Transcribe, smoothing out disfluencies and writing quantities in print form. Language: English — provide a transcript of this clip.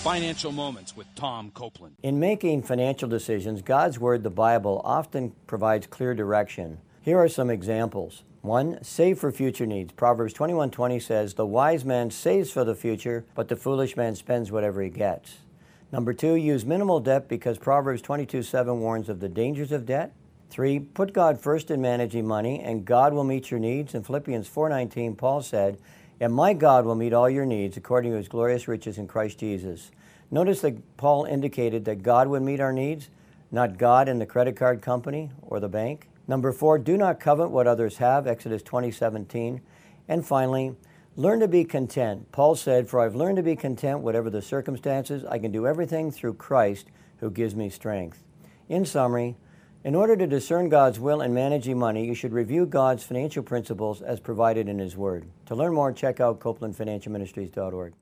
Financial Moments with Tom Copeland. In making financial decisions, God's Word, the Bible, often provides clear direction. Here are some examples. 1. Save for future needs. Proverbs 21:20 says, "The wise man saves for the future, but the foolish man spends whatever he gets." Number 2. Use minimal debt because Proverbs 22:7 warns of the dangers of debt. 3. Put God first in managing money, and God will meet your needs. In Philippians 4:19, Paul said, "And my God will meet all your needs according to His glorious riches in Christ Jesus." Notice that Paul indicated that God would meet our needs, not God and the credit card company or the bank. Number 4, do not covet what others have, Exodus 20:17. And finally, learn to be content. Paul said, "For I've learned to be content, whatever the circumstances. I can do everything through Christ who gives me strength." In summary, in order to discern God's will in managing money, you should review God's financial principles as provided in His Word. To learn more, check out CopelandFinancialMinistries.org.